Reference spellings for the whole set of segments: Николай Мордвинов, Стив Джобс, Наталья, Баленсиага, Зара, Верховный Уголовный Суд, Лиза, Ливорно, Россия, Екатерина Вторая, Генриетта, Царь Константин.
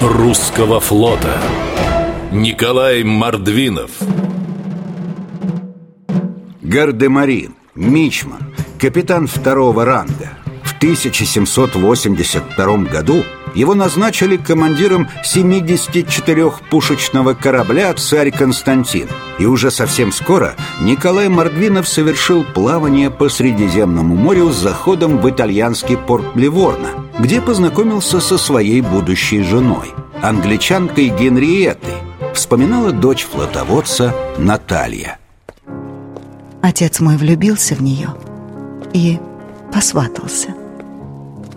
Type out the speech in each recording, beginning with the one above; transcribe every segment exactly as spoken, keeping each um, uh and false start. русского флота. Николай Мордвинов. Гардемарин, мичман, капитан второго ранга. В тысяча семьсот восемьдесят втором году его назначили командиром семидесятичетырёхпушечного корабля «Царь Константин». И уже совсем скоро Николай Мордвинов совершил плавание по Средиземному морю с заходом в итальянский порт Ливорно, где познакомился со своей будущей женой, англичанкой Генриеттой, вспоминала дочь флотоводца Наталья. Отец мой влюбился в нее и посватался.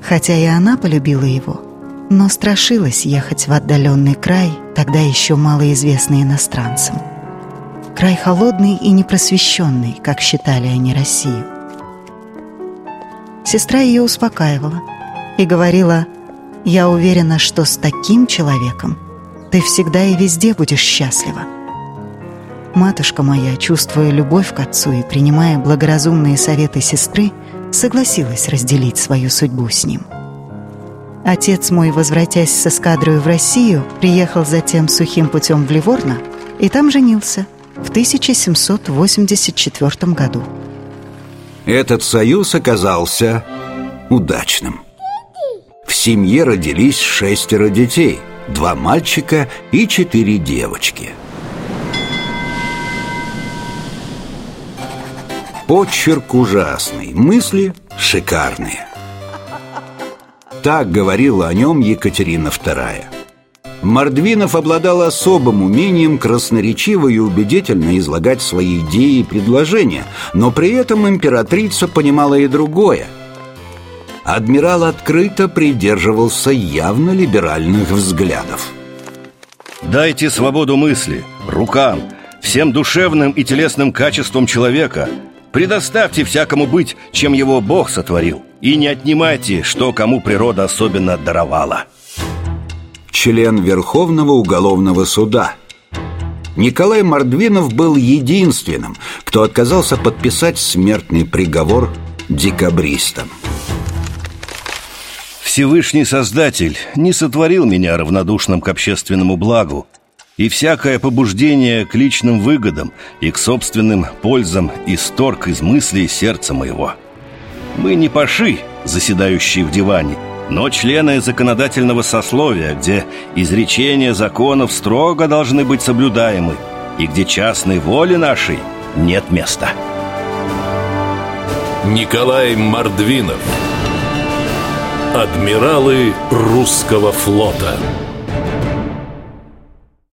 Хотя и она полюбила его, но страшилась ехать в отдаленный край, тогда еще малоизвестный иностранцам. Край холодный и непросвещенный, как считали они Россию. Сестра ее успокаивала и говорила: «Я уверена, что с таким человеком ты всегда и везде будешь счастлива». Матушка моя, чувствуя любовь к отцу и принимая благоразумные советы сестры, согласилась разделить свою судьбу с ним. Отец мой, возвратясь с эскадрой в Россию, приехал затем сухим путем в Ливорно и там женился в тысяча семьсот восемьдесят четвёртом году. Этот союз оказался удачным. В семье родились шестеро детей, два мальчика и четыре девочки. Почерк ужасный, мысли шикарные. Так говорила о нем Екатерина Вторая. Мордвинов обладал особым умением красноречиво и убедительно излагать свои идеи и предложения, но при этом императрица понимала и другое. Адмирал открыто придерживался явно либеральных взглядов. «Дайте свободу мысли, рукам, всем душевным и телесным качествам человека. Предоставьте всякому быть, чем его Бог сотворил, и не отнимайте, что кому природа особенно даровала». Член Верховного Уголовного Суда. Николай Мордвинов был единственным, кто отказался подписать смертный приговор декабристам. «Всевышний Создатель не сотворил меня равнодушным к общественному благу, и всякое побуждение к личным выгодам и к собственным пользам исторг из мыслей сердца моего. Мы не паши, заседающие в диване, но члены законодательного сословия, где изречения законов строго должны быть соблюдаемы и где частной воле нашей нет места». Николай Мордвинов. Адмиралы русского флота.